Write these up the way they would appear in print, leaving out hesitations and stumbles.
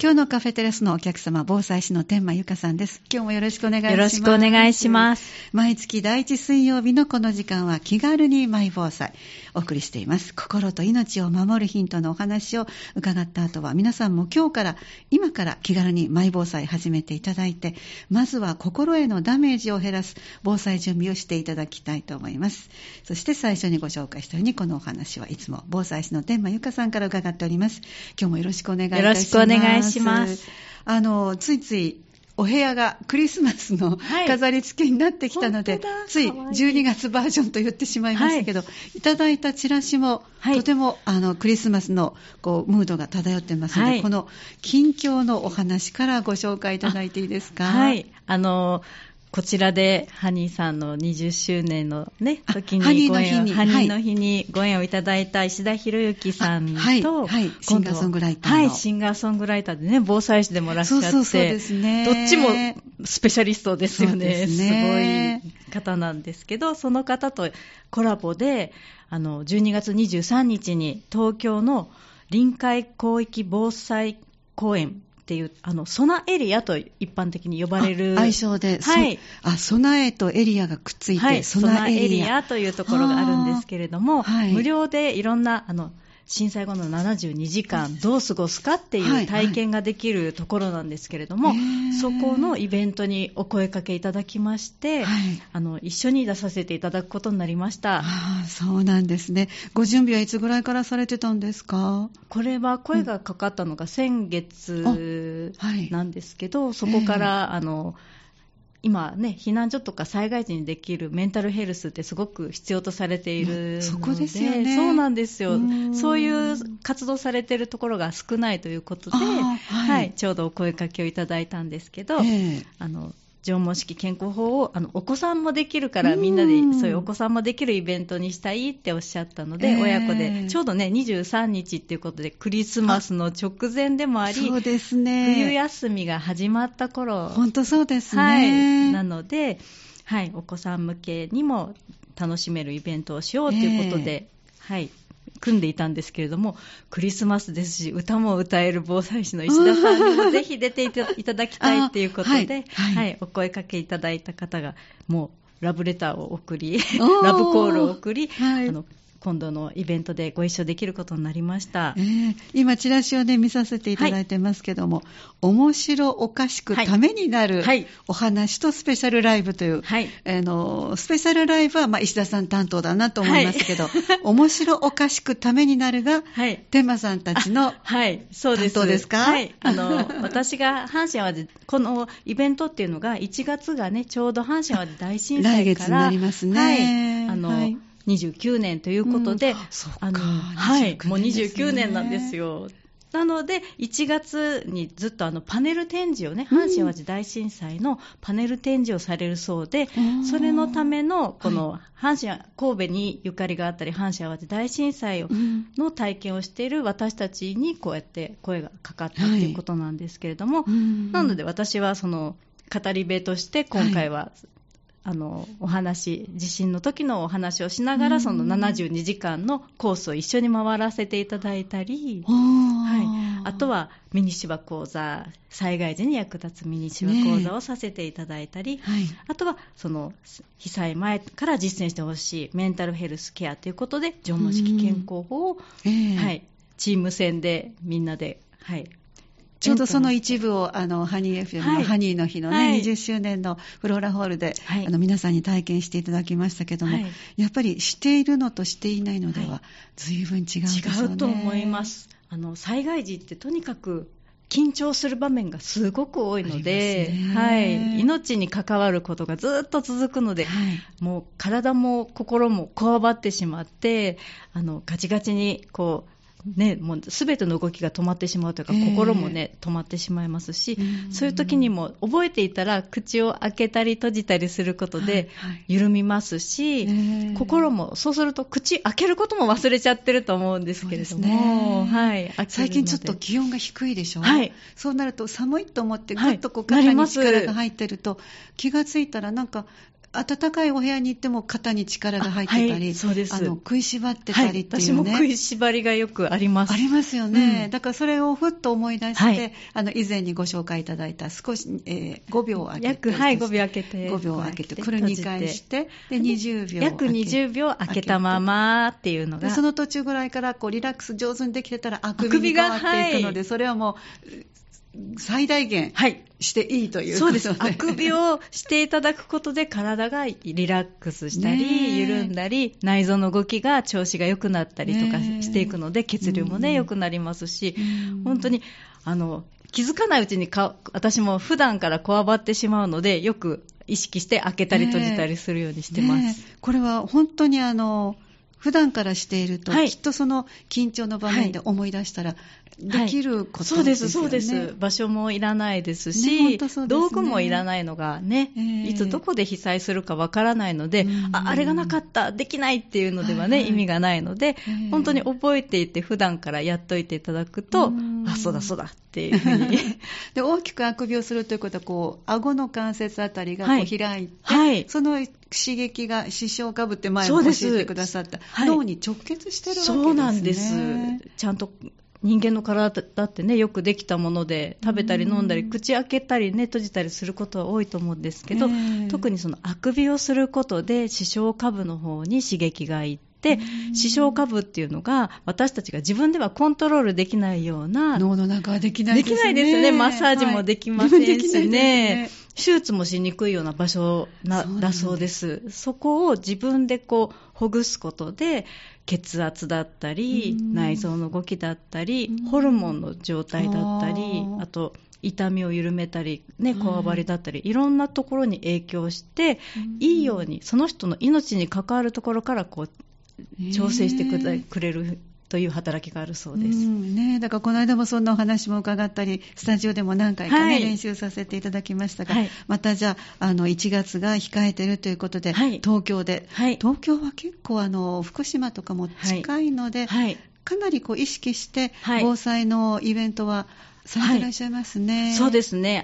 今日のカフェテラスのお客様、防災士の天満由香さんです。今日もよろしくお願いします。よろしくお願いします。毎月第1水曜日のこの時間は気軽にマイ防災お送りしています。心と命を守るヒントのお話を伺った後は、皆さんも今から気軽にマイ防災始めていただいて、まずは心へのダメージを減らす防災準備をしていただきたいと思います。そして最初にご紹介したように、このお話はいつも防災士の天満由香さんから伺っております。今日もよろしくお願いいたします。よろしくお願いします。ついついお部屋がクリスマスの飾り付けになってきたので、はい、つい12月バージョンと言ってしまいましたけど、はい、いただいたチラシも、はい、とてもクリスマスのこうムードが漂ってますので、はい、この近況のお話からご紹介いただいていいですか？はい、こちらでハニーさんの20周年の、ね、時にハニーの日にご縁をいただいた石田博之さんと、シンガーソングライターの、シンガーソングライターでね、防災士でもらっしゃって、そうですね、どっちもスペシャリストですよね。すごい方なんですけど、その方とコラボで12月23日に東京の臨海広域防災公園っていうソナエリアと一般的に呼ばれる愛称で、はい、ソナエとエリアがくっついて、はい、ソナエリアというところがあるんですけれども、はい、無料でいろんな震災後の72時間どう過ごすかっていう体験ができるところなんですけれども、はいはい、そこのイベントにお声かけいただきまして、はい、一緒に出させていただくことになりました。そうなんですね。ご準備はいつぐらいからされてたんですか？これは声がかかったのが先月なんですけど、そこから今ね、避難所とか災害時にできるメンタルヘルスってすごく必要とされているので、そこですよね。そうなんですよ。そういう活動されているところが少ないということで、はい、ちょうどお声かけをいただいたんですけど、縄文式健康法をお子さんもできるから、みんなでそういうお子さんもできるイベントにしたいっておっしゃったので、親子でちょうどね、23日っていうことでクリスマスの直前でもあり、そうですね、冬休みが始まった頃、本当そうですね、はい、なので、はい、お子さん向けにも楽しめるイベントをしようということで、はい、組んでいたんですけれども、クリスマスですし、歌も歌える防災士の石田さんにもぜひ出ていただきたいということで、お声かけいただいた方がもうラブレターを送り、ラブコールを送り、今度のイベントでご一緒できることになりました。今チラシを、ね、見させていただいてますけども、はい、面白おかしくためになるお話とスペシャルライブという、はい、スペシャルライブは、石田さん担当だなと思いますけど、はい、面白おかしくためになるが、はい、天満さんたちの担当ですか？はい、私が阪神淡路、このイベントっていうのが1月がね、ちょうど阪神淡路大震災から来月になりますね。はい、29年ということで、はい、もう29年なんですよ。なので1月にずっとパネル展示をね、阪神淡路大震災のパネル展示をされるそうで、それのためのこの神戸にゆかりがあったり、阪神淡路大震災の体験をしている私たちにこうやって声がかかったということなんですけれども、なので私はその語り部として今回は、お話、地震の時のお話をしながら、その72時間のコースを一緒に回らせていただいたり、はい、あとはミニシワ講座、災害時に役立つミニシワ講座をさせていただいたり、ね、はい、あとはその被災前から実践してほしいメンタルヘルスケアということで、縄文式健康法を、はい、チーム戦でみんなで、はい。ちょうどその一部をハニー FM のハニーの日のね、はい、20周年のフローラホールで、はい、皆さんに体験していただきましたけども、はい、やっぱりしているのとしていないのでは随分違うんですよね。違うと思います。災害時ってとにかく緊張する場面がすごく多いので、はい、命に関わることがずっと続くので、はい、もう体も心もこわばってしまって、ガチガチにこうね、もう全ての動きが止まってしまうというか、心も、ね、止まってしまいますし、そういう時にも覚えていたら口を開けたり閉じたりすることで緩みますし、心もそうすると口開けることも忘れちゃってると思うんですけれども、はい、最近ちょっと気温が低いでしょ、はい、そうなると寒いと思ってぐっとこう肩に力が入ってると、はい、気がついたらなんか暖かいお部屋に行っても肩に力が入ってたり、はい、そうです、食いしばってたりっていうね、はい、私も食いしばりがよくあります。ありますよね、うん、だからそれをふっと思い出して、はい、以前にご紹介いただいた少し、5秒空けて約、はい、5秒空けてこれ2回してで20秒約20秒空けたままっていうのがその途中ぐらいからこうリラックス上手にできてたらあくびに変わっていくので、はい、それはもう最大限していいという、はい、そうです。あくびをしていただくことで体がリラックスしたり緩んだり内臓の動きが調子が良くなったりとかしていくので血流もね良くなりますし、本当に気づかないうちに私も普段からこわばってしまうのでよく意識して開けたり閉じたりするようにしてます、これは本当に普段からしていると、はい、きっとその緊張の場面で思い出したらできることですよね、はいはい、そうですそうです。場所もいらないですし、ね、道具もいらないのがね、いつどこで被災するかわからないので、あれがなかったできないっていうのではね、意味がないので、本当に覚えていて普段からやっといていただくと、あそうだそうだっていうふうにで大きくあくびをするということはこう顎の関節あたりがこう開いて、はいはい、その刺激が視床下部って前も教えてくださった、はい、脳に直結してるわけですね。そうなんです。ちゃんと人間の体だってねよくできたもので食べたり飲んだり口開けたりね閉じたりすることは多いと思うんですけど、特にそのあくびをすることで視床下部の方に刺激がいってで視床下部っていうのが私たちが自分ではコントロールできないような脳の中はできないですね。できないですね。マッサージもできませんし ね、手術もしにくいような場所だそうです。そこを自分でこうほぐすことで血圧だったり内臓の動きだったりホルモンの状態だったりあと痛みを緩めたり、ね、こわばりだったり、いろんなところに影響していいようにその人の命に関わるところからこう調整してくれるという働きがあるそうです、ね、だからこの間もそんなお話も伺ったりスタジオでも何回か、ねはい、練習させていただきましたが、はい、またじゃあ1月が控えているということで、はい、東京で、はい、東京は結構福島とかも近いので、はいはい、かなりこう意識して防災のイベントはされていらっしゃいますね、はい、そうですね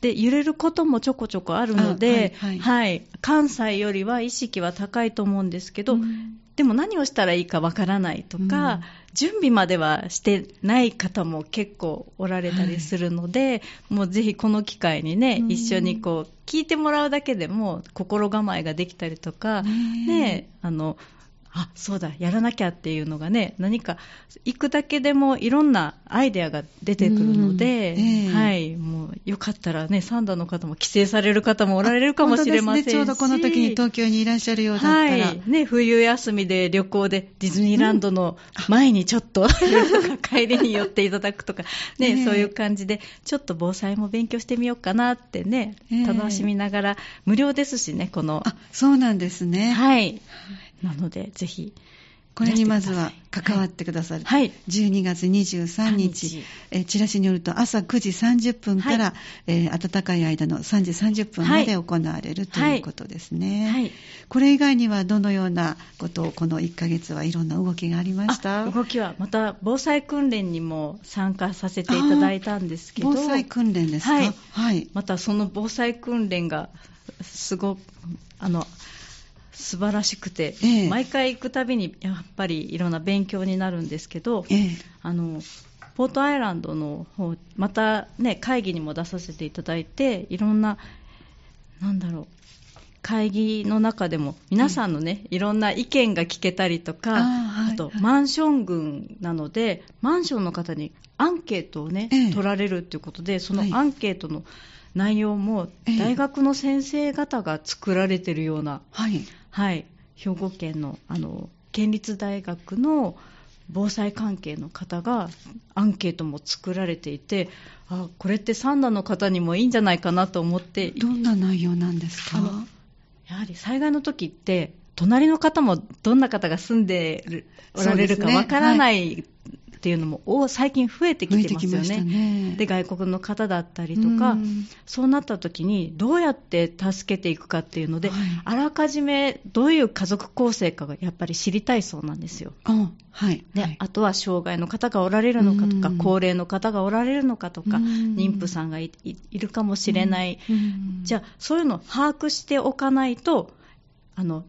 で揺れることもちょこちょこあるので、はいはいはい、関西よりは意識は高いと思うんですけど、でも何をしたらいいかわからないとか、準備まではしてない方も結構おられたりするので、はい、もうぜひこの機会にね、一緒にこう聞いてもらうだけでも心構えができたりとか、ね、あそうだやらなきゃっていうのがね何か行くだけでもいろんなアイデアが出てくるので、はい、もうよかったらね三田の方も帰省される方もおられるかもしれませんし、本当ですね、ちょうどこの時に東京にいらっしゃるようだったら、はいね、冬休みで旅行でディズニーランドの前にちょっと、帰りに寄っていただくとか、ね、そういう感じでちょっと防災も勉強してみようかなってね、楽しみながら無料ですしねこのあそうなんですねはいなのでぜひこれにまずは関わってくださる、はい、12月23日、チラシによると朝9時30分から、はい暖かい間の3時30分まで行われる、はい、ということですね、はいはい、これ以外にはどのようなことをこの1ヶ月はいろんな動きがありました？動きはまた防災訓練にも参加させていただいたんですけど、防災訓練ですか、はいはい、またその防災訓練がすごく素晴らしくて、毎回行くたびにやっぱりいろんな勉強になるんですけど、ポートアイランドの方また、ね、会議にも出させていただいていろんななんだろう会議の中でも皆さんの、ねいろんな意見が聞けたりとか あと、はいはい、マンション群なのでマンションの方にアンケートを、ね取られるということでそのアンケートの内容も大学の先生方が作られているような、はいはい、兵庫県の県立大学の防災関係の方がアンケートも作られていて、あこれって三田の方にもいいんじゃないかなと思って。どんな内容なんですか？やはり災害の時って隣の方もどんな方が住んでおられるかわからない、そうですね、はいってっていうのも最近増えてきてますよね。で外国の方だったりとか、そうなった時にどうやって助けていくかっていうので、はい、あらかじめどういう家族構成かがやっぱり知りたいそうなんですよ。はい、であとは障害の方がおられるのかとか、高齢の方がおられるのかとか、妊婦さんが いるかもしれない、じゃあそういうのを把握しておかないと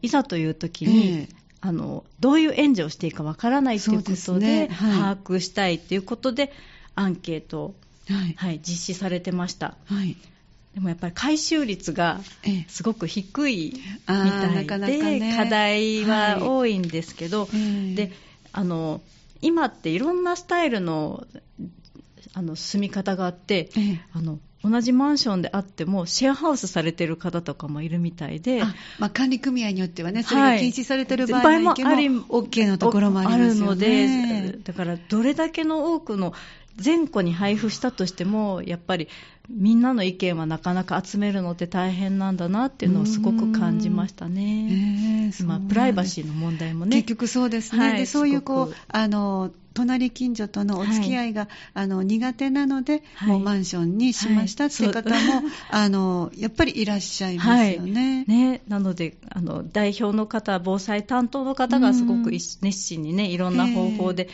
いざという時に、どういう援助をしていいかわからないということで、把握したいということでアンケートを、実施されてました。でもやっぱり回収率がすごく低いみたいで、課題は多いんですけど、で今っていろんなスタイルの、住み方があって、同じマンションであってもシェアハウスされてる方とかもいるみたいで、管理組合によってはね、それが禁止されてる場合も OK のところもありますよね。あるので、だからどれだけの多くの全戸に配布したとしても、やっぱりみんなの意見はなかなか集めるのって大変なんだなっていうのをすごく感じましたね。プライバシーの問題もね、結局そうですね、でそういう隣近所とのお付き合いが、苦手なので、もうマンションにしましたって方も、やっぱりいらっしゃいますよね。なので代表の方、防災担当の方がすごく熱心にね、いろんな方法で、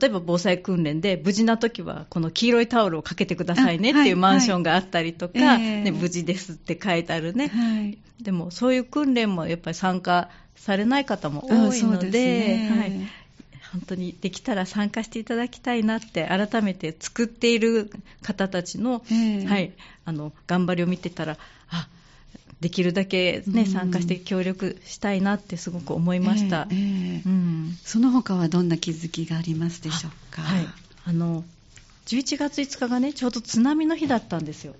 例えば防災訓練で無事な時はこの黄色いタオルをかけてくださいねっていうマンションがあったりとか、無事ですって書いてあるね、でもそういう訓練もやっぱり参加されない方も多いので、本当にできたら参加していただきたいなって、改めて作っている方たちの、頑張りを見てたら、できるだけ、参加して協力したいなってすごく思いました。その他はどんな気づきがありますでしょうか。11月5日がね、ちょうど津波の日だったんですよ。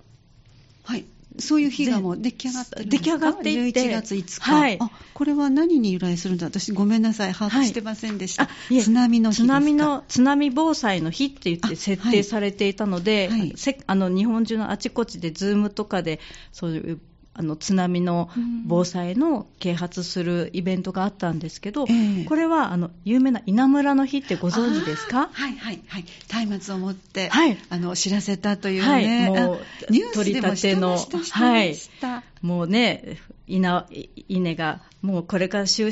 そういう日がもう出来上がっているんですか。11月5日、これは何に由来するんだ。私ごめんなさい、把握してませんでした、津波の日ですか。津波防災の日って言って設定されていたので、日本中のあちこちでズームとかでそういう津波の防災の啓発するイベントがあったんですけど、これは有名な稲村の日ってご存知ですか。松明を持って、知らせたというね、もうニュースでもしてました。もうね、稲がもうこれからもう収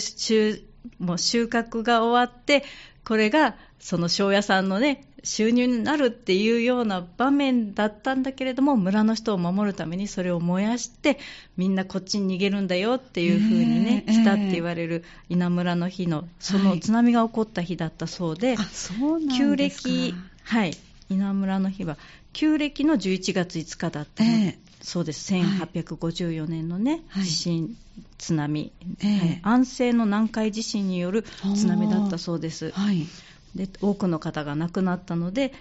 穫が終わって、これがその庄屋さんのね収入になるっていうような場面だったんだけれども、村の人を守るためにそれを燃やして、みんなこっちに逃げるんだよっていう風にね、したって言われる稲村の日の、その津波が起こった日だったそうで、旧暦、稲村の日は旧暦の11月5日だったので、そうです。1854年のね、地震、津波、安政の南海地震による津波だったそうです。で多くの方が亡くなったので、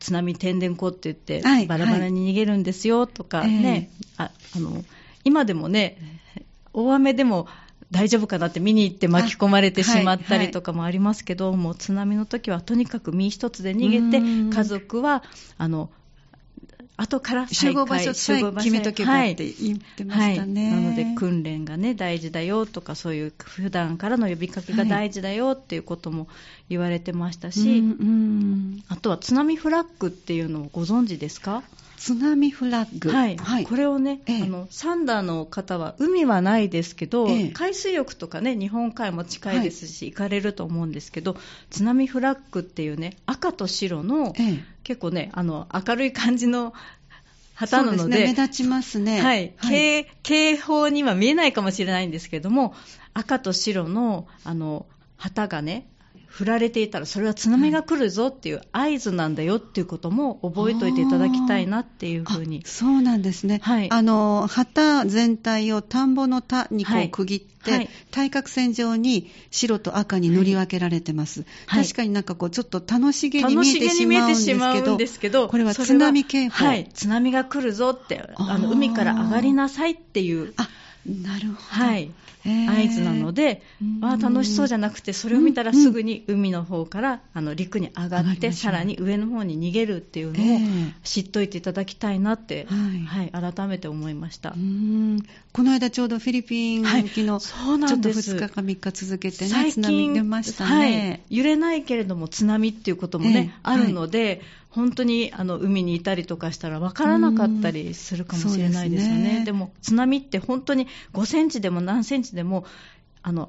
津波てんでんこって言って、バラバラに逃げるんですよとかね、今でもね、大雨でも大丈夫かなって見に行って巻き込まれてしまったりとかもありますけど、もう津波の時はとにかく身一つで逃げて、家族は後から集合場所さえ決めとけばって言ってましたね。なので訓練がね大事だよとか、そういう普段からの呼びかけが大事だよっていうことも言われてましたし、あとは津波フラッグっていうのをご存知ですか。津波フラッグ、これをね、サンダーの方は海はないですけど、海水浴とかね、日本海も近いですし、行かれると思うんですけど、津波フラッグっていうね、赤と白の、結構ね明るい感じの旗なの で、目立ちますね。警報には見えないかもしれないんですけども、赤と白の旗がね振られていたら、それは津波が来るぞっていう合図なんだよっていうことも覚えておいていただきたいなっていうふうに。そうなんですね、旗全体を田んぼの田にこう区切って、対角線上に白と赤に塗り分けられてます、確かになんかこうちょっと楽しげに見えてしまうんですけ ど、これは津波警報、津波が来るぞって、海から上がりなさいっていうなるほど、はい、合図なので、楽しそうじゃなくて、それを見たらすぐに海の方から陸に上がって、さらに上の方に逃げるっていうのを知っといていただきたいなって、はい、改めて思いました。この間ちょうどフィリピン沖の、はい、ちょっと2日か3日続けて、ね、最近津波出ましたね、はい、揺れないけれども津波っていうことも、ね、あるので、はい、本当に海にいたりとかしたら分からなかったりするかもしれないですよね。でも津波って本当に5センチでも何センチでも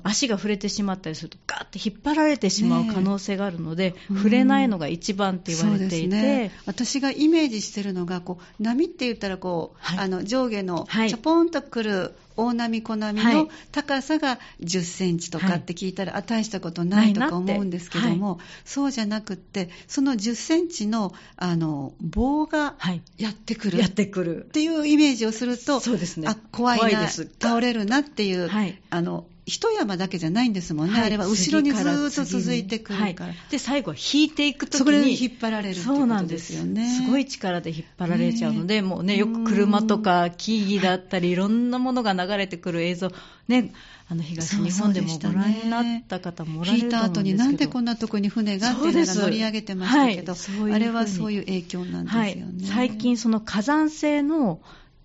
足が触れてしまったりするとガーって引っ張られてしまう可能性があるので、触れないのが一番って言われていて、私がイメージしてるのがこう波って言ったらこう、はい、上下のちょぽんとくる大波小波の高さが10センチとかって聞いたら、はい、大したことないとか思うんですけども、はい、そうじゃなくってその10センチの、棒がやってくる、はい、やってくるっていうイメージをすると、そうですね、あ、怖いな、怖いです、倒れるなっていう、はい、一山だけじゃないんですもんね、はい、あれは後ろにずっと続いてくるから、はい、で最後は引いていくときにそこに引っ張られるっていうことですよね。すごい力で引っ張られちゃうので、もうね、よく車とか木々だったりいろんなものが流れてくる映像、ね、東日本でもご覧になった方もおられると思うんですけど、引いた後になんでこんなとこに船がっていうのが乗り上げてましたけど、はい、あれはそういう影響なんですよね、はい、最近その火山性の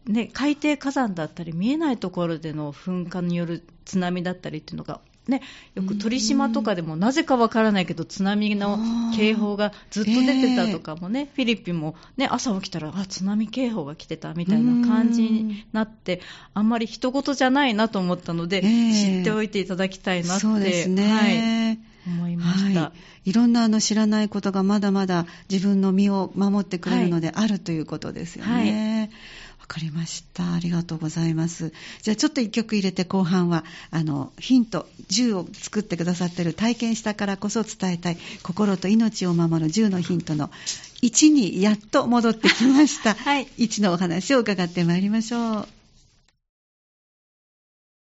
ね、海底火山だったり見えないところでの噴火による津波だったりっていうのが、ね、よく鳥島とかでもなぜかわからないけど津波の警報がずっと出てたとかもね、フィリピンも、ね、朝起きたら津波警報が来てたみたいな感じになって、あんまり人事じゃないなと思ったので、知っておいていただきたいなって、そうですね、はい、思いました、はい、いろんな知らないことがまだまだ自分の身を守ってくれるのであるということですよね、はい、わかりました。ありがとうございます。じゃあちょっと一曲入れて、後半はヒント10を作ってくださっている、体験したからこそ伝えたい心と命を守る10のヒントの1にやっと戻ってきました、はい、1のお話を伺ってまいりましょう。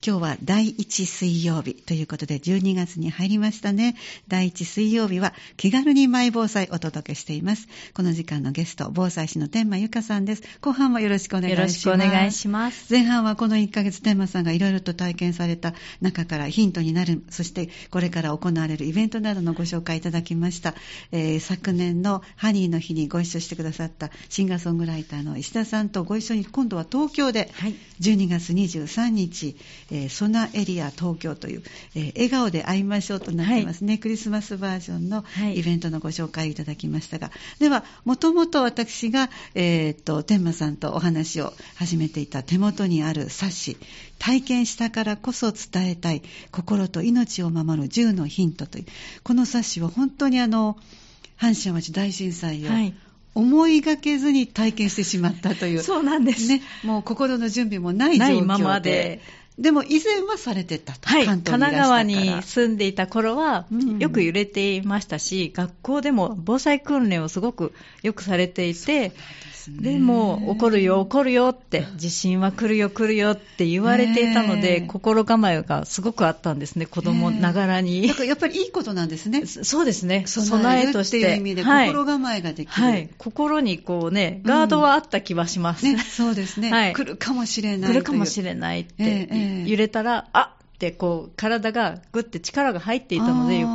今日は第1水曜日ということで、12月に入りましたね。第1水曜日は気軽にマイ防災をお届けしています。この時間のゲスト、防災士の天満由佳さんです。後半もよろしくお願いします。よろしくお願いします。前半はこの1ヶ月天満さんがいろいろと体験された中からヒントになる、そしてこれから行われるイベントなどのご紹介いただきました、昨年のハニーの日にご一緒してくださったシンガーソングライターの石田さんとご一緒に、今度は東京で12月23日、ソナエリア東京という、笑顔で会いましょうとなってますね、はい、クリスマスバージョンのイベントのご紹介いただきましたが、ではもともと私が、天満さんとお話を始めていた手元にある冊子、体験したからこそ伝えたい心と命を守る10のヒントという、この冊子は本当に阪神淡路大震災を、はい、思いがけずに体験してしまったという、そうなんです、ね、もう心の準備もない状況で、ないままで、でも以前はされてたと、はい、関東にいらしたから、神奈川に住んでいた頃はよく揺れていましたし、学校でも防災訓練をすごくよくされていて、でも怒るよ怒るよって、地震は来るよ来るよって言われていたので、心構えがすごくあったんですね、子供ながらに。だからやっぱりいいことなんですね。そうですね、備えとしていう意味で心構えができる、はいはい、心にこうね、ガードはあった気はします、ね、そうですね、はい、来るかもしれない、来るかもしれないって、揺れたらあってこう体がグッて力が入っていたので、よ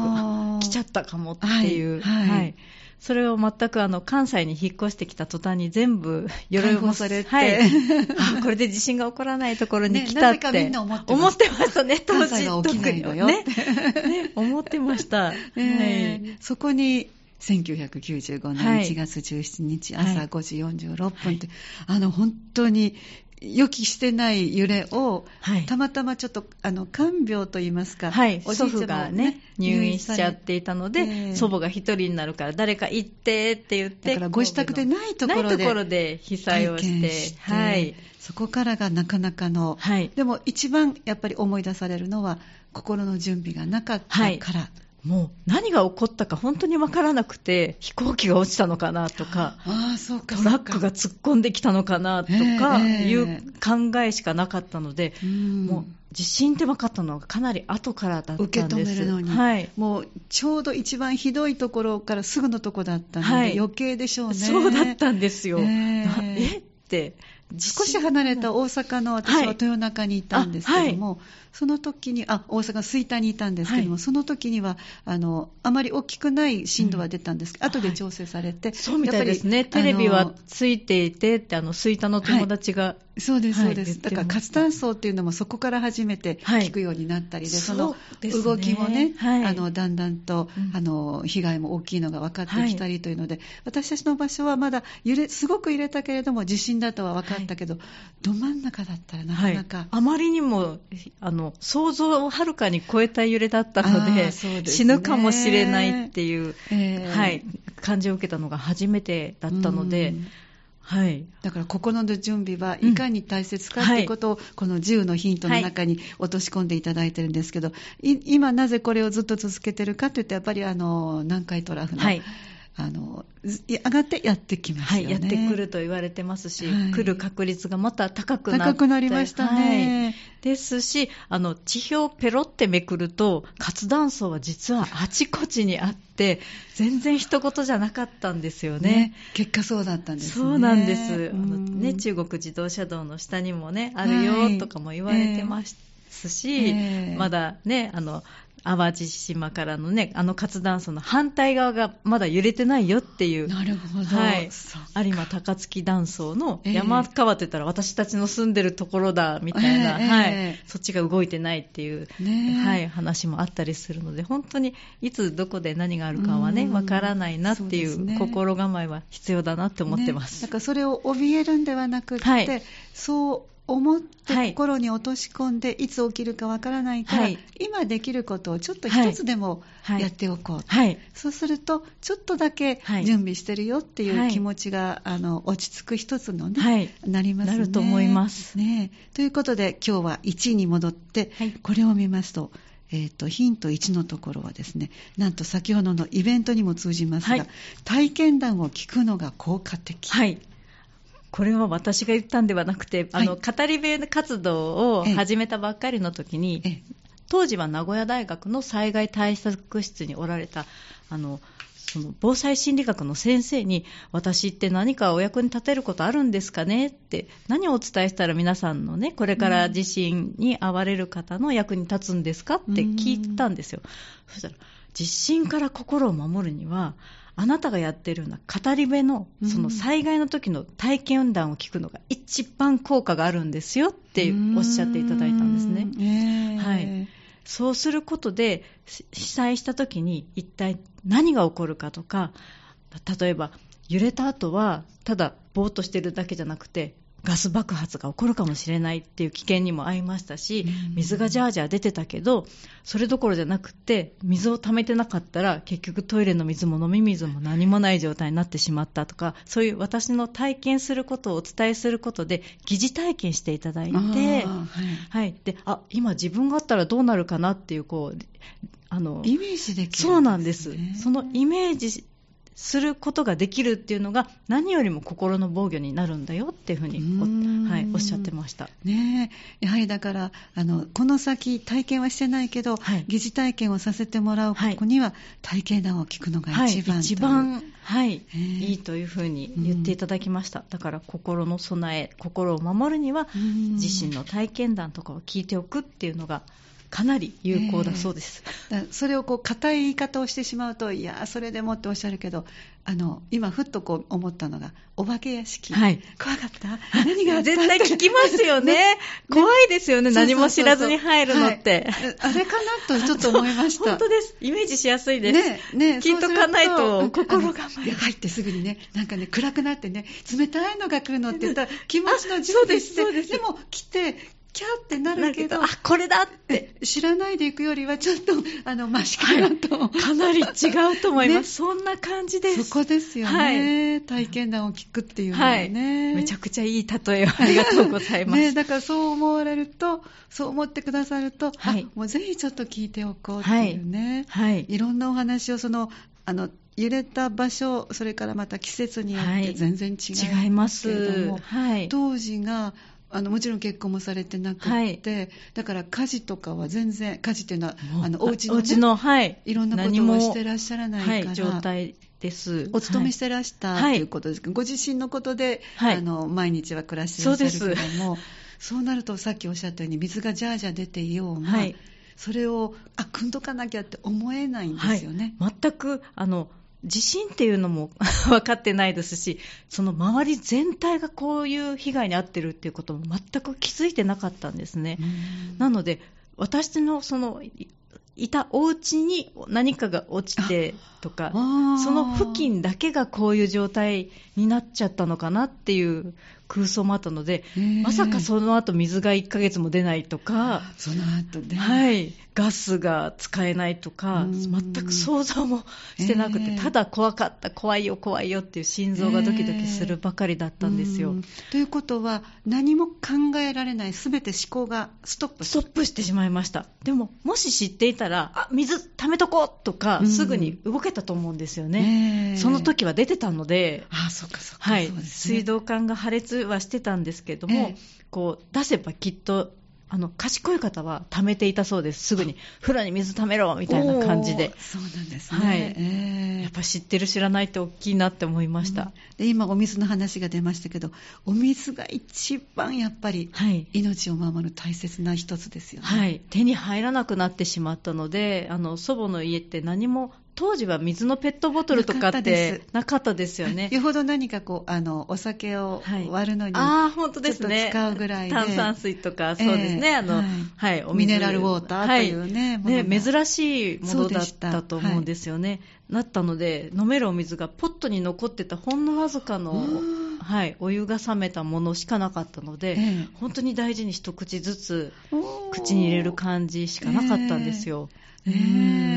く来ちゃったかもっていう、はいはいはい、それを全く関西に引っ越してきた途端に全部鎧もされて、はい、あ、これで地震が起こらないところに来たって、ね、みんな思ってましたね、当時特にね、思ってました、はい、そこに1995年1月17日、はい、朝5時46分って、はい、本当に予期してない揺れを、はい、たまたまちょっと看病といいますか、はい、お祖父が、ね、入院しちゃっていたので、祖母が一人になるから誰か行ってって言って、だからご自宅でないところで被災をして、はい、そこからがなかなかの、はい、でも一番やっぱり思い出されるのは心の準備がなかったから、はい、もう何が起こったか本当に分からなくて、飛行機が落ちたのかなとか、トラックが突っ込んできたのかなとかいう考えしかなかったので、もう地震って分かったのがかなり後からだったんです。受け止めるのに、はい、もうちょうど一番ひどいところからすぐのところだったので、はい、余計でしょうね。そうだったんですよ、って少し離れた大阪の、私は豊中にいたんですけども、はい、その時に大阪吹田にいたんですけども、はい、その時にはあまり大きくない震度は出たんですけど、後で調整されて、はい、そうみたいですね。テレビはついていてって吹田の友達が、はい、そうですそうです、はい、だから活断層っていうのもそこから初めて聞くようになったりで、はい、その動きもね、はい、だんだんと被害も大きいのが分かってきたりというので、はい、私たちの場所はまだすごく揺れたけれども地震だとは分かったけど、はい、ど真ん中だったらなかなか、はい、あまりにも想像をはるかに超えた揺れだったの で、死ぬかもしれないっていう、はい、感じを受けたのが初めてだったので、はい、だから心の準備はいかに大切かということを、うんはい、この10のヒントの中に落とし込んでいただいてるんですけど、はい、今なぜこれをずっと続けてるかというと、やっぱり南海トラフの、はい、上がってやってきますよね、はい、やってくると言われてますし、はい、来る確率がまた高くなりましたね、はい、ですし地表ペロってめくると活断層は実はあちこちにあって全然一言じゃなかったんですよ ね結果そうだったんですね。そうなんです。ね、中国自動車道の下にもねあるよとかも言われてますし、はいまだね淡路島からのね活断層の反対側がまだ揺れてないよっていう。なるほど、はい、有馬高槻断層の山川って言ったら私たちの住んでるところだみたいな、はい、そっちが動いてないっていう、ねはい、話もあったりするので、本当にいつどこで何があるかはねわからないなっていう心構えは必要だなって思ってます、ね、だからそれを怯えるんではなくって、はい、そう思って心に落とし込んで、はい、いつ起きるかわからないから、はい、今できることをちょっと一つでもやっておこう、はいはい、そうするとちょっとだけ準備してるよっていう気持ちが、はい、落ち着く一つのね、はい、なりますね。なると思います、ね、ということで今日は1に戻って、はい、これを見ますとヒント1のところはですね、なんと先ほどのイベントにも通じますが、はい、体験談を聞くのが効果的。はい、これは私が言ったんではなくて、はい、語り部活動を始めたばっかりの時に、当時は名古屋大学の災害対策室におられたその防災心理学の先生に、私って何かお役に立てることあるんですかねって、何をお伝えしたら皆さんのねこれから地震に遭われる方の役に立つんですかって聞いたんですよ。そしたら、地震から心を守るにはあなたがやってるような語り部のその災害の時の体験談を聞くのが一番効果があるんですよっておっしゃっていただいたんですね、はい、そうすることで被災した時に一体何が起こるかとか、例えば揺れた後はただぼーっとしてるだけじゃなくてガス爆発が起こるかもしれないっていう危険にも遭いましたし、水がジャージャー出てたけどそれどころじゃなくて、水を溜めてなかったら結局トイレの水も飲み水も何もない状態になってしまったとか、そういう私の体験することをお伝えすることで疑似体験していただいて、はいはい、で今自分があったらどうなるかなっていう、こうイメージできるんですね。そうなんです。そのイメージすることができるっていうのが何よりも心の防御になるんだよっていうふうにはい、おっしゃってました、ね、やはりだからこの先体験はしてないけど、はい、疑似体験をさせてもらう子には体験談を聞くのが一番、はい、一番、はい、いいというふうに言っていただきました。だから心の備え、心を守るには自身の体験談とかを聞いておくっていうのがかなり有効だそうです、それを固い言い方をしてしまうと、いやそれでもっておっしゃるけど、今ふっと思ったのがお化け屋敷、はい、怖かった何があった絶対聞きますよ ね怖いですよね、何も知らずに入るのって、はい、あれかなとちょっと思いました。本当です、イメージしやすいです、ね、聞いとかないと心が入ってすぐにね、なんかね暗くなってね冷たいのが来るのって言ったら気持ちの準備してでも来てキャーってなるけど、これだって知らないでいくよりはちょっとマシかなと、はい、かなり違うと思います、ね、そんな感じです。そこですよね、はい、体験談を聞くっていうのはね、はい、めちゃくちゃいい例えをありがとうございます、ね、だからそう思ってくださると、はい、もうぜひちょっと聞いておこうっていうね、はいはい、いろんなお話を揺れた場所、それからまた季節によって全然違いますけれども、はいはい、当時がもちろん結婚もされてなくて、はい、だから家事とかは全然、家事っていうのはお家の、ね、はい、いろんなことをしてらっしゃらないから、はい、状態です。お勤めしてらした、はい、ということですけど、ご自身のことで、はい、毎日は暮らしてらっしゃるけども、そうなるとさっきおっしゃったように水がジャージャー出ていようが、はい、それをくんどかなきゃって思えないんですよね。はい、全く地震っていうのも分かってないですし、その周り全体がこういう被害に遭ってるっていうことも全く気づいてなかったんですね。なので私のそのいたお家に何かが落ちてとか、その付近だけがこういう状態になっちゃったのかなっていう空想もあったので、まさかその後水が1ヶ月も出ないとか、その後で、はい、ガスが使えないとか、全く想像もしてなくて、ただ怖かった、怖いよ怖いよっていう心臓がドキドキするばかりだったんですよ。ということは何も考えられない、すべて思考がストップしてしまいました。でももし知っていたら、水溜めとこうとか、すぐに動けたと思うんですよね。その時は出てたので、そうか、はい、そうですね、水道管が破裂はしてたんですけれども、こう出せばきっと賢い方は溜めていたそうです。すぐに風呂に水溜めろみたいな感じで。そうなんですね、はい、やっぱ知ってる知らないって大きいなって思いました、で今お水の話が出ましたけど、お水が一番やっぱり命を守る大切な一つですよね。はい、手に入らなくなってしまったので、祖母の家って何も当時は水のペットボトルとかってなかったですよね。よほど何かこうお酒を割るのに、本当ですね、ちょっと使うぐらいで、炭酸水とか、そうですね、はい、お水、ミネラルウォーターというね、はい、ね、珍しいものだったと思うんですよね。なったので飲めるお水がポットに残ってたほんのわずかの、はい、お湯が冷めたものしかなかったので、本当に大事に一口ずつ口に入れる感じしかなかったんですよ。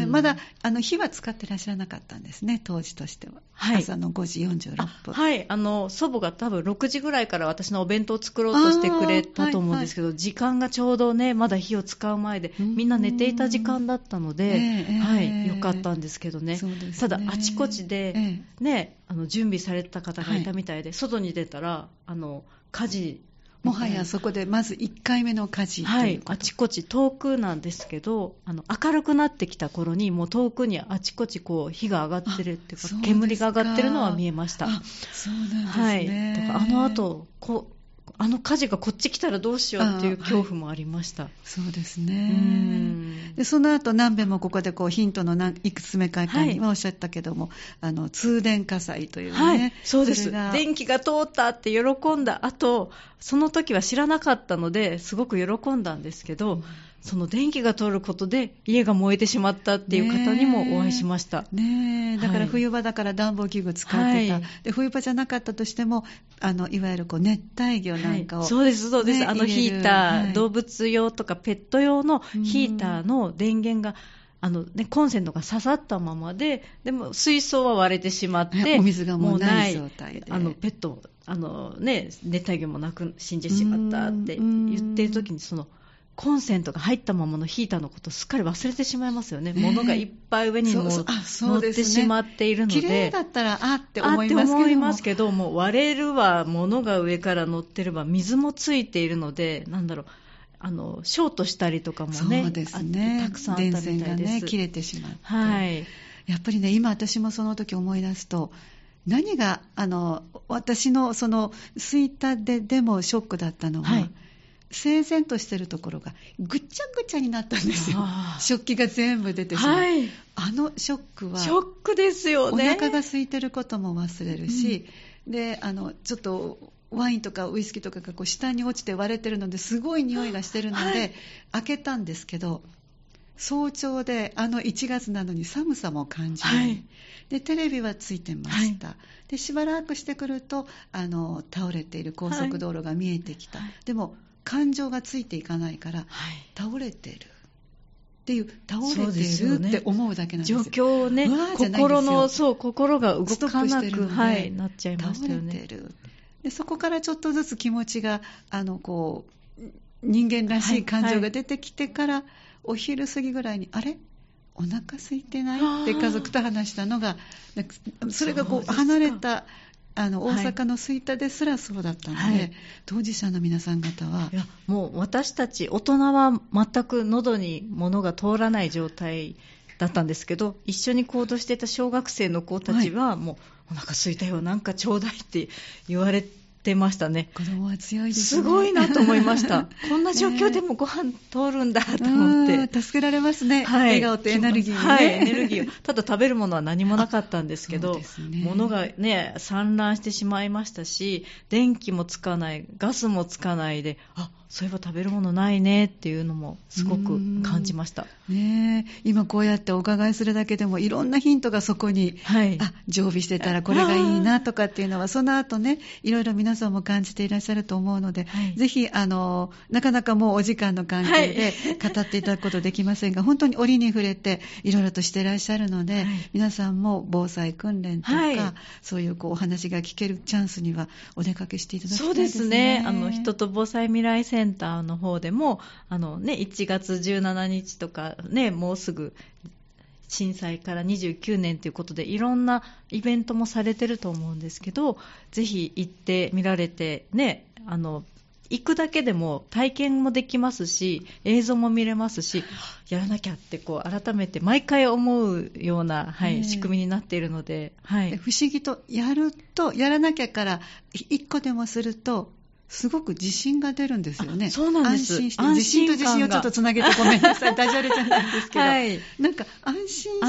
まだ火は使ってらっしゃらなかったんですね、当時としては。はい、朝の5時46分、はい、祖母が多分6時ぐらいから私のお弁当を作ろうとしてくれたと思うんですけど、時間がちょうどね、まだ火を使う前でみんな寝ていた時間だったので、はい、よかったんですけどね。ただあちこちで、ね、準備されてた方がいたみたいで、外に出たら火事、もはやそこでまず1回目の火事ということ、はい、あちこち遠くなんですけど、明るくなってきた頃にもう遠くにあちこちこう火が上がってるっていうか、煙が上がってるのは見えました。そうなんですね、はい、だから後火事がこっち来たらどうしようっていう恐怖もありました。はい、そうですね。でその後何べんもここでこうヒントのいくつ目かにはおっしゃったけども、はい、通電火災というね、はい、そうです、電気が通ったって喜んだ後、その時は知らなかったのですごく喜んだんですけど、その電気が通ることで家が燃えてしまったっていう方にもお会いしました。だから冬場だから暖房器具使ってた、はい、で冬場じゃなかったとしてもいわゆるこう熱帯魚なんかを、はい、そうですそうです、ね、ヒーター、はい、動物用とかペット用のヒーターの電源がコンセントが刺さったままで、でも水槽は割れてしまって、お水がもうない状態で、ペット熱帯魚もなく死んでしまったって言ってる時に、そのコンセントが入ったままのヒーターのことをすっかり忘れてしまいますよね。物がいっぱい上に乗ってしまっているので、綺麗だったらって思いますけども、割れるわ、物が上から乗ってれば、水もついているので、なんだろう、ショートしたりとかも そうですね、たくさんあったみたいです。電線が、ね、切れてしまって、はい、やっぱりね、今私もその時思い出すと、何が私のそのツイッターでもショックだったのが、はい、整然としてるところがぐちゃぐちゃになったんですよ。食器が全部出てしまう、はい、ショックはショックですよね。お腹が空いてることも忘れるし、でちょっとワインとかウイスキーとかがこう下に落ちて割れてるので、すごい匂いがしてるので、はい、開けたんですけど、早朝で1月なのに寒さも感じない、はい、でテレビはついてました、はい、でしばらくしてくると倒れている高速道路が見えてきた、はい、でも感情がついていかないから、はい、倒れてるっていう、倒れてるって思うだけなんですよ。状況をね、心が動かなく、はい、なっちゃいましたよね。倒れてる、でそこからちょっとずつ気持ちがこう人間らしい感情が出てきてから、はいはい、お昼過ぎぐらいに、あれお腹空いてないって家族と話したのが、それがこう離れた大阪の吹田ですらそうだったので、はい、当事者の皆さん方は、いや、もう私たち大人は全く喉に物が通らない状態だったんですけど、一緒に行動していた小学生の子たちは、はい、もうお腹空いたよ、なんかちょうだいって言われてましたね。子供は強いですね。すごいなと思いましたこんな状況でもご飯通るんだと思って、助けられますね、はい、笑顔とエネルギー、ね、はい、エネルギーを。ただ食べるものは何もなかったんですけど、物がね散乱してしまいましたし、電気もつかない、ガスもつかないで、あ、そういえば食べるものないねっていうのもすごく感じました、ね、今こうやってお伺いするだけでもいろんなヒントがそこに、はい、あ、常備してたらこれがいいなとかっていうのは、その後ね、いろいろ皆さんも感じていらっしゃると思うので、はい、ぜひなかなかもうお時間の関係で語っていただくことできませんが、はい、本当に折に触れていろいろとしていらっしゃるので、はい、皆さんも防災訓練とか、はい、そういうお話が聞けるチャンスにはお出かけしていただきたいですね。そうですね、人と防災未来センターの方でもね、1月17日とか、ね、もうすぐ震災から29年ということでいろんなイベントもされてると思うんですけど、ぜひ行ってみられて、ね、行くだけでも体験もできますし、映像も見れますし、やらなきゃってこう改めて毎回思うような、はい、仕組みになっているので、はい、不思議とやると、やらなきゃから1個でもするとすごく自信が出るんですよね。そうなんです。安心して、自信と自信をちょっとつなげてごめんなさいダジャレじゃないんですけど、はい、なんか安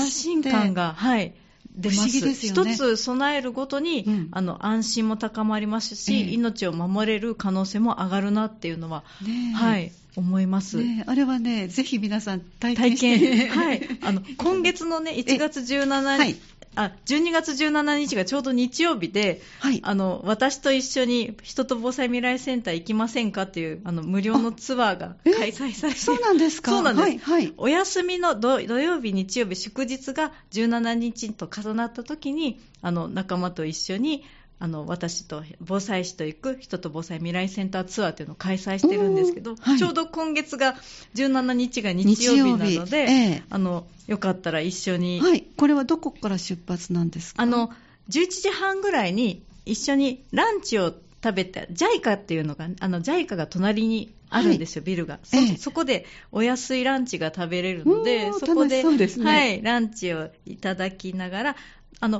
心感が、はい、出ます。不思議ですよね。一つ備えるごとに、うん、安心も高まりますし、命を守れる可能性も上がるなっていうのは、ね、はい、思います、ね、あれはね、ぜひ皆さん体験して、はい、今月のね1月17日、はい、12月17日がちょうど日曜日で、はい、私と一緒に人と防災未来センター行きませんかという無料のツアーが開催されて、そうなんですか。そうなんです、はいはい、お休みの土曜日日曜日祝日が17日と重なった時に仲間と一緒に私と防災士と行く人と防災未来センターツアーというのを開催してるんですけど、はい、ちょうど今月が17日が日曜日なので、よかったら一緒に、はい、これはどこから出発なんですか？11時半ぐらいに一緒にランチを食べて、JICA っていうのがJICA が隣にあるんですよ、はい、ビルが、そこでお安いランチが食べれるので、そこで、ね、はい、ランチをいただきながら、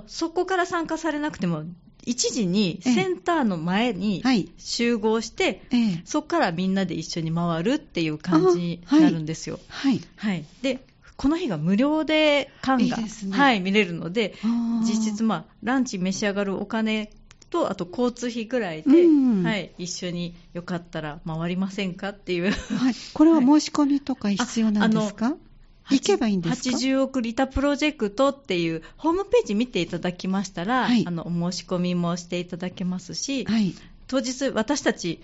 そこから参加されなくても1時にセンターの前に集合して、はい、そこからみんなで一緒に回るっていう感じになるんですよ、はいはいはい、でこの日が無料で館がいいですね、はい、見れるので、実質、ランチ召し上がるお金とあと交通費ぐらいで、うん、はい、一緒によかったら回りませんかっていう、はい、これは申し込みとか必要なんですか？行けばいいんですか？80億リタプロジェクトっていうホームページ見ていただきましたら、はい、お申し込みもしていただけますし、はい、当日私たち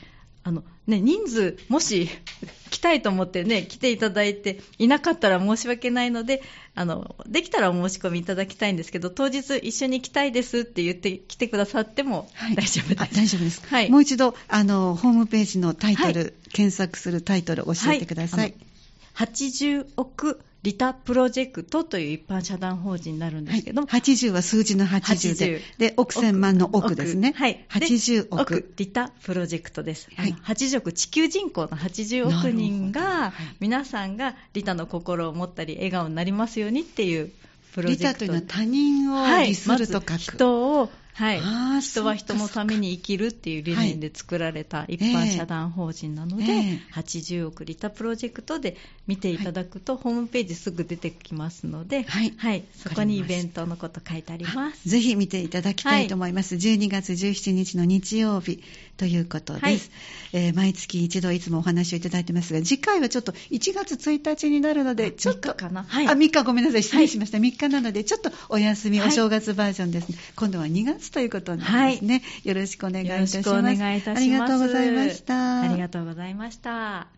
ね、人数もし来たいと思って、ね、来ていただいていなかったら申し訳ないので、できたらお申し込みいただきたいんですけど、当日一緒に来たいですって言って来てくださっても大丈夫です、はい、大丈夫です、はい、もう一度ホームページのタイトル、はい、検索するタイトル教えてください、はい、80億リタプロジェクトという一般社団法人になるんですけども、はい、80は数字の80で、で億千万の億ですね、はい、80億リタプロジェクトです、はい、80億地球人口の80億人が、はい、皆さんがリタの心を持ったり笑顔になりますようにっていうプロジェクト。リタというのは他人を利すると書く、はい、まず人を、はい、人は人のために生きるっていう理念で作られた一般社団法人なので、80億リタプロジェクトで見ていただくと、はい、ホームページすぐ出てきますので、はいはい、そこにイベントのこと書いてあります。ぜひ見ていただきたいと思います、はい、12月17日の日曜日ということです、はい、毎月一度いつもお話をいただいてますが、次回はちょっと1月1日になるので、ちょっと3日かな、はい、3日ごめんなさい失礼しました、はい、3日なのでちょっとお休み、お正月バージョンですね、はい、今度は2月ということになりますね、はい、よろしくお願いいたします。ありがとうございました。ありがとうございました。